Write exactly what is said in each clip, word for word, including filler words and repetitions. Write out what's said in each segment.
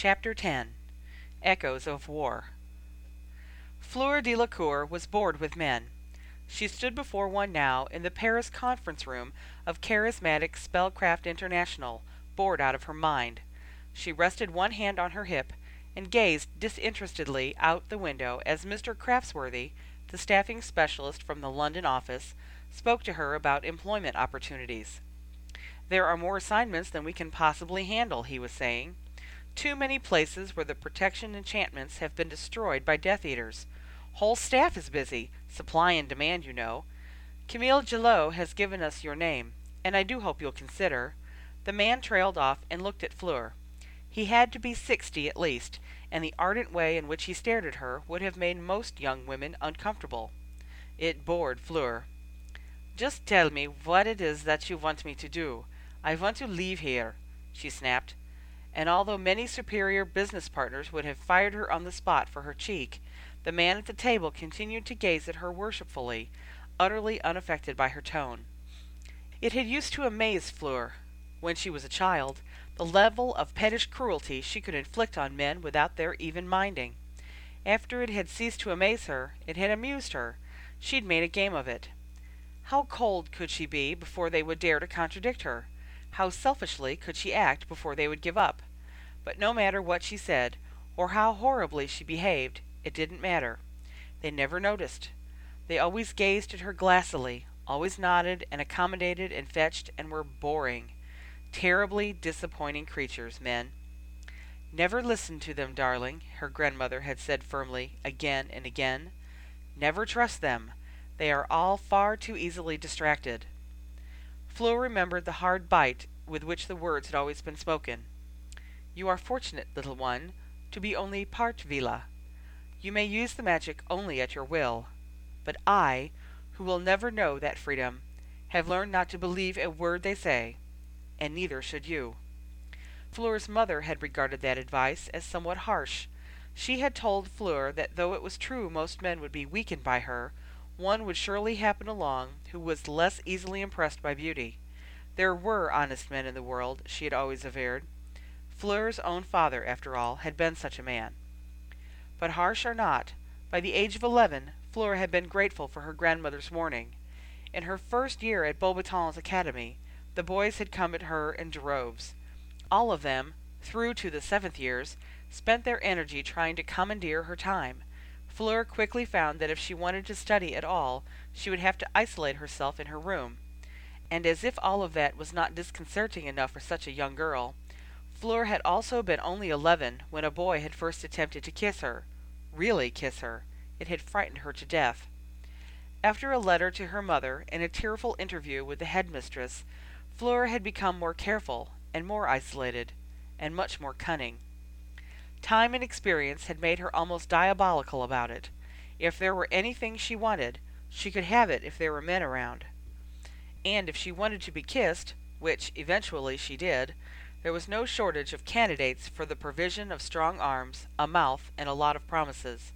Chapter ten Echoes of War. Fleur Delacour was bored with men. She stood before one now in the Paris conference room of Charismatic Spellcraft International, bored out of her mind. She rested one hand on her hip and gazed disinterestedly out the window as Mister Craftsworthy, the staffing specialist from the London office, spoke to her about employment opportunities. "There are more assignments than we can possibly handle," he was saying. "Too many places where the protection enchantments have been destroyed by Death Eaters. Whole staff is busy. Supply and demand, you know. Camille Gillot has given us your name, and I do hope you'll consider." The man trailed off and looked at Fleur. He had to be sixty at least, and the ardent way in which he stared at her would have made most young women uncomfortable. It bored Fleur. "Just tell me what it is that you want me to do. I want to leave here," she snapped. And although many superior business partners would have fired her on the spot for her cheek, the man at the table continued to gaze at her worshipfully, utterly unaffected by her tone. It had used to amaze Fleur, when she was a child, the level of pettish cruelty she could inflict on men without their even minding. After it had ceased to amaze her, it had amused her. She'd made a game of it. How cold could she be before they would dare to contradict her? How selfishly could she act before they would give up? But no matter what she said, or how horribly she behaved, it didn't matter. They never noticed. They always gazed at her glassily, always nodded and accommodated and fetched and were boring. Terribly disappointing creatures, men. "Never listen to them, darling," her grandmother had said firmly, again and again. "Never trust them. They are all far too easily distracted." Fleur remembered the hard bite with which the words had always been spoken. "You are fortunate, little one, to be only part Vila. You may use the magic only at your will. But I, who will never know that freedom, have learned not to believe a word they say. And neither should you." Fleur's mother had regarded that advice as somewhat harsh. She had told Fleur that though it was true most men would be weakened by her, one would surely happen along who was less easily impressed by beauty. There were honest men in the world, she had always averred. Fleur's own father, after all, had been such a man. But harsh or not, by the age of eleven, Fleur had been grateful for her grandmother's warning. In her first year at Beauxbatons Academy, the boys had come at her in droves. All of them, through to the seventh years, spent their energy trying to commandeer her time. Fleur quickly found that if she wanted to study at all, she would have to isolate herself in her room. And as if all of that was not disconcerting enough for such a young girl, Fleur had also been only eleven when a boy had first attempted to kiss her, really kiss her. It had frightened her to death. After a letter to her mother and a tearful interview with the headmistress, Fleur had become more careful, and more isolated, and much more cunning. Time and experience had made her almost diabolical about it. If there were anything she wanted, she could have it if there were men around. And if she wanted to be kissed, which eventually she did, there was no shortage of candidates for the provision of strong arms, a mouth, and a lot of promises.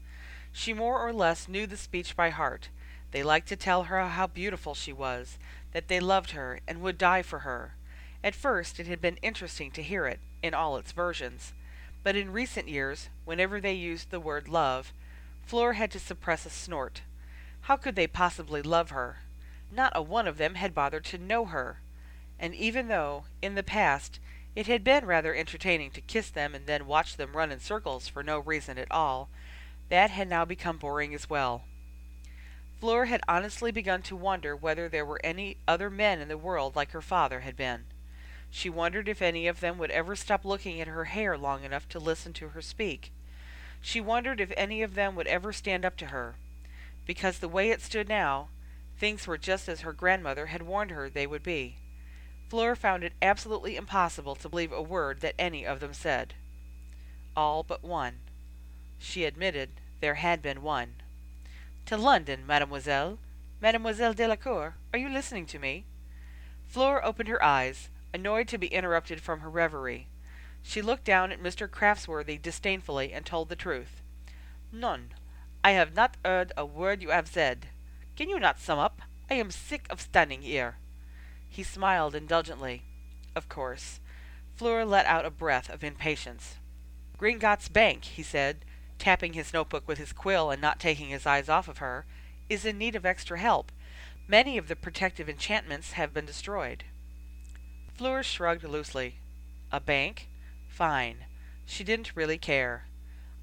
She more or less knew the speech by heart. They liked to tell her how beautiful she was, that they loved her and would die for her. At first it had been interesting to hear it, in all its versions. But in recent years, whenever they used the word love, Fleur had to suppress a snort. How could they possibly love her? Not a one of them had bothered to know her. And even though, in the past, it had been rather entertaining to kiss them and then watch them run in circles for no reason at all, that had now become boring as well. Fleur had honestly begun to wonder whether there were any other men in the world like her father had been. She wondered if any of them would ever stop looking at her hair long enough to listen to her speak. She wondered if any of them would ever stand up to her. Because the way it stood now, things were just as her grandmother had warned her they would be. Fleur found it absolutely impossible to believe a word that any of them said. All but one. She admitted there had been one. "To London, mademoiselle. Mademoiselle Delacour, are you listening to me?" Fleur opened her eyes, annoyed to be interrupted from her reverie. She looked down at Mister Craftsworthy disdainfully and told the truth. "None. I have not heard a word you have said. Can you not sum up? I am sick of standing here." He smiled indulgently. Of course. Fleur let out a breath of impatience. Gringotts Bank, he said, tapping his notebook with his quill and not taking his eyes off of her, is in need of extra help. Many of the protective enchantments have been destroyed. Fleur shrugged loosely. A bank? Fine. She didn't really care.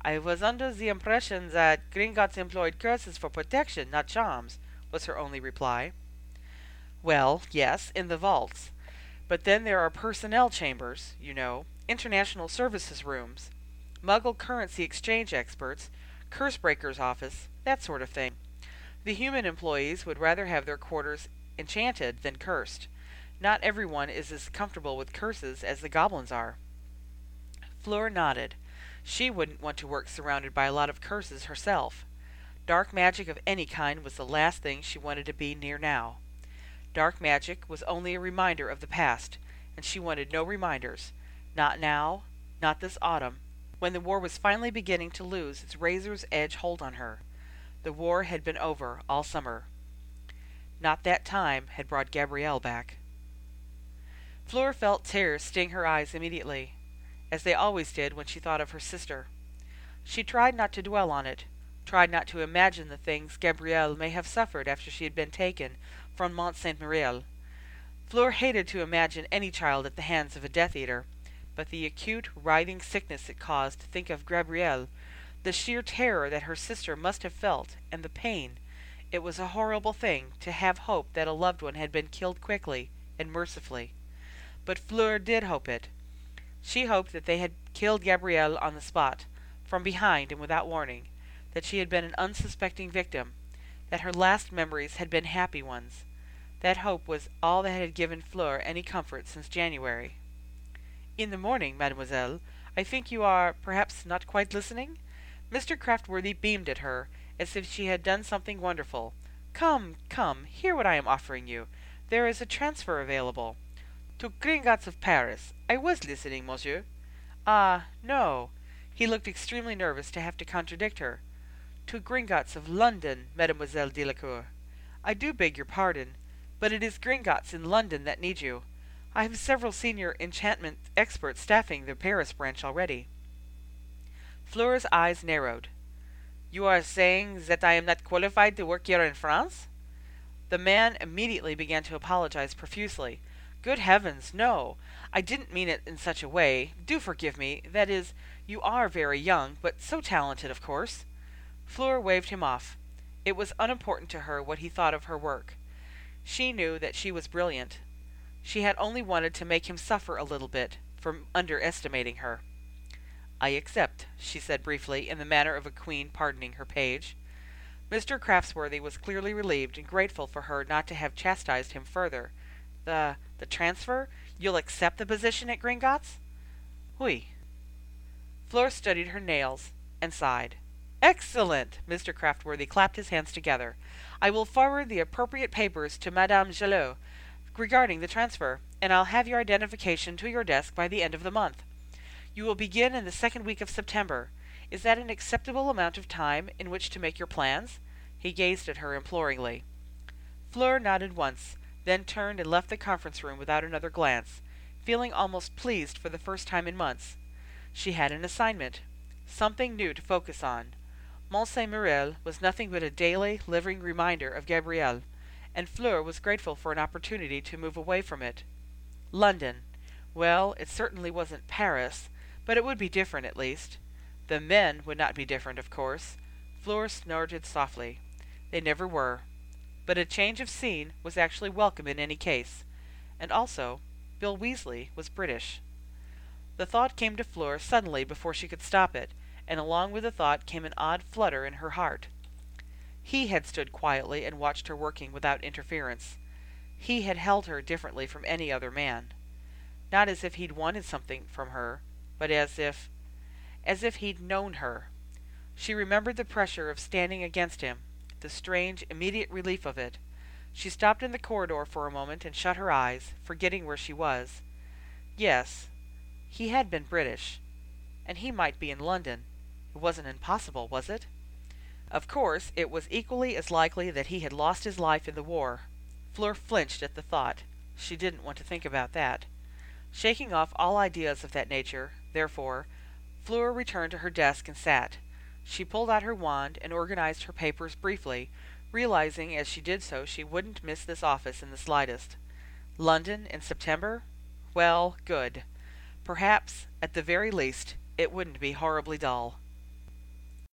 I was under the impression that Gringotts employed curses for protection, not charms, was her only reply. Well, yes, in the vaults. But then there are personnel chambers, you know, international services rooms, Muggle currency exchange experts, curse-breaker's office, that sort of thing. The human employees would rather have their quarters enchanted than cursed. Not everyone is as comfortable with curses as the goblins are. Fleur nodded. She wouldn't want to work surrounded by a lot of curses herself. Dark magic of any kind was the last thing she wanted to be near now. Dark magic was only a reminder of the past, and she wanted no reminders. Not now, not this autumn, when the war was finally beginning to lose its razor's edge hold on her. The war had been over all summer. Not that time had brought Gabrielle back. Fleur felt tears sting her eyes immediately, as they always did when she thought of her sister. She tried not to dwell on it, tried not to imagine the things Gabrielle may have suffered after she had been taken from Mont-Saint-Muriel. Fleur hated to imagine any child at the hands of a Death Eater, but the acute, writhing sickness it caused to think of Gabrielle, the sheer terror that her sister must have felt, and the pain. It was a horrible thing to have hope that a loved one had been killed quickly and mercifully. But Fleur did hope it. She hoped that they had killed Gabrielle on the spot, from behind and without warning, that she had been an unsuspecting victim, that her last memories had been happy ones. That hope was all that had given Fleur any comfort since January. In the morning, mademoiselle, I think you are perhaps not quite listening? Mister Craftworthy beamed at her, as if she had done something wonderful. Come, come, hear what I am offering you. There is a transfer available. To Gringotts of Paris. I was listening, monsieur. Ah, no. He looked extremely nervous to have to contradict her. To Gringotts of London, Mademoiselle Delacour. I do beg your pardon, but it is Gringotts in London that need you. I have several senior enchantment experts staffing the Paris branch already. Fleur's eyes narrowed. You are saying that I am not qualified to work here in France? The man immediately began to apologize profusely. Good heavens, no! I didn't mean it in such a way. Do forgive me. That is, you are very young, but so talented, of course. Fleur waved him off. It was unimportant to her what he thought of her work. She knew that she was brilliant. She had only wanted to make him suffer a little bit for underestimating her. I accept, she said briefly, in the manner of a queen pardoning her page. Mister Craftsworthy was clearly relieved and grateful for her not to have chastised him further. The... The transfer? You'll accept the position at Gringotts? Hui. Fleur studied her nails and sighed. Excellent! Mister Craftworthy clapped his hands together. I will forward the appropriate papers to Madame Gillot regarding the transfer, and I'll have your identification to your desk by the end of the month. You will begin in the second week of September. Is that an acceptable amount of time in which to make your plans? He gazed at her imploringly. Fleur nodded once, then turned and left the conference room without another glance, feeling almost pleased for the first time in months. She had an assignment, something new to focus on. Mont-Saint-Muriel was nothing but a daily, living reminder of Gabrielle, and Fleur was grateful for an opportunity to move away from it. London. Well, it certainly wasn't Paris, but it would be different at least. The men would not be different, of course. Fleur snorted softly. They never were. But a change of scene was actually welcome in any case, and also Bill Weasley was British. The thought came to Fleur suddenly before she could stop it, and along with the thought came an odd flutter in her heart. He had stood quietly and watched her working without interference. He had held her differently from any other man, not as if he'd wanted something from her, but as if, as if he'd known her. She remembered the pressure of standing against him, the strange, immediate relief of it. She stopped in the corridor for a moment and shut her eyes, forgetting where she was. Yes, he had been British, and he might be in London. It wasn't impossible, was it? Of course, it was equally as likely that he had lost his life in the war. Fleur flinched at the thought. She didn't want to think about that. Shaking off all ideas of that nature, therefore, Fleur returned to her desk and sat. She pulled out her wand and organized her papers briefly, realizing as she did so she wouldn't miss this office in the slightest. London in September? Well, good. Perhaps, at the very least, it wouldn't be horribly dull.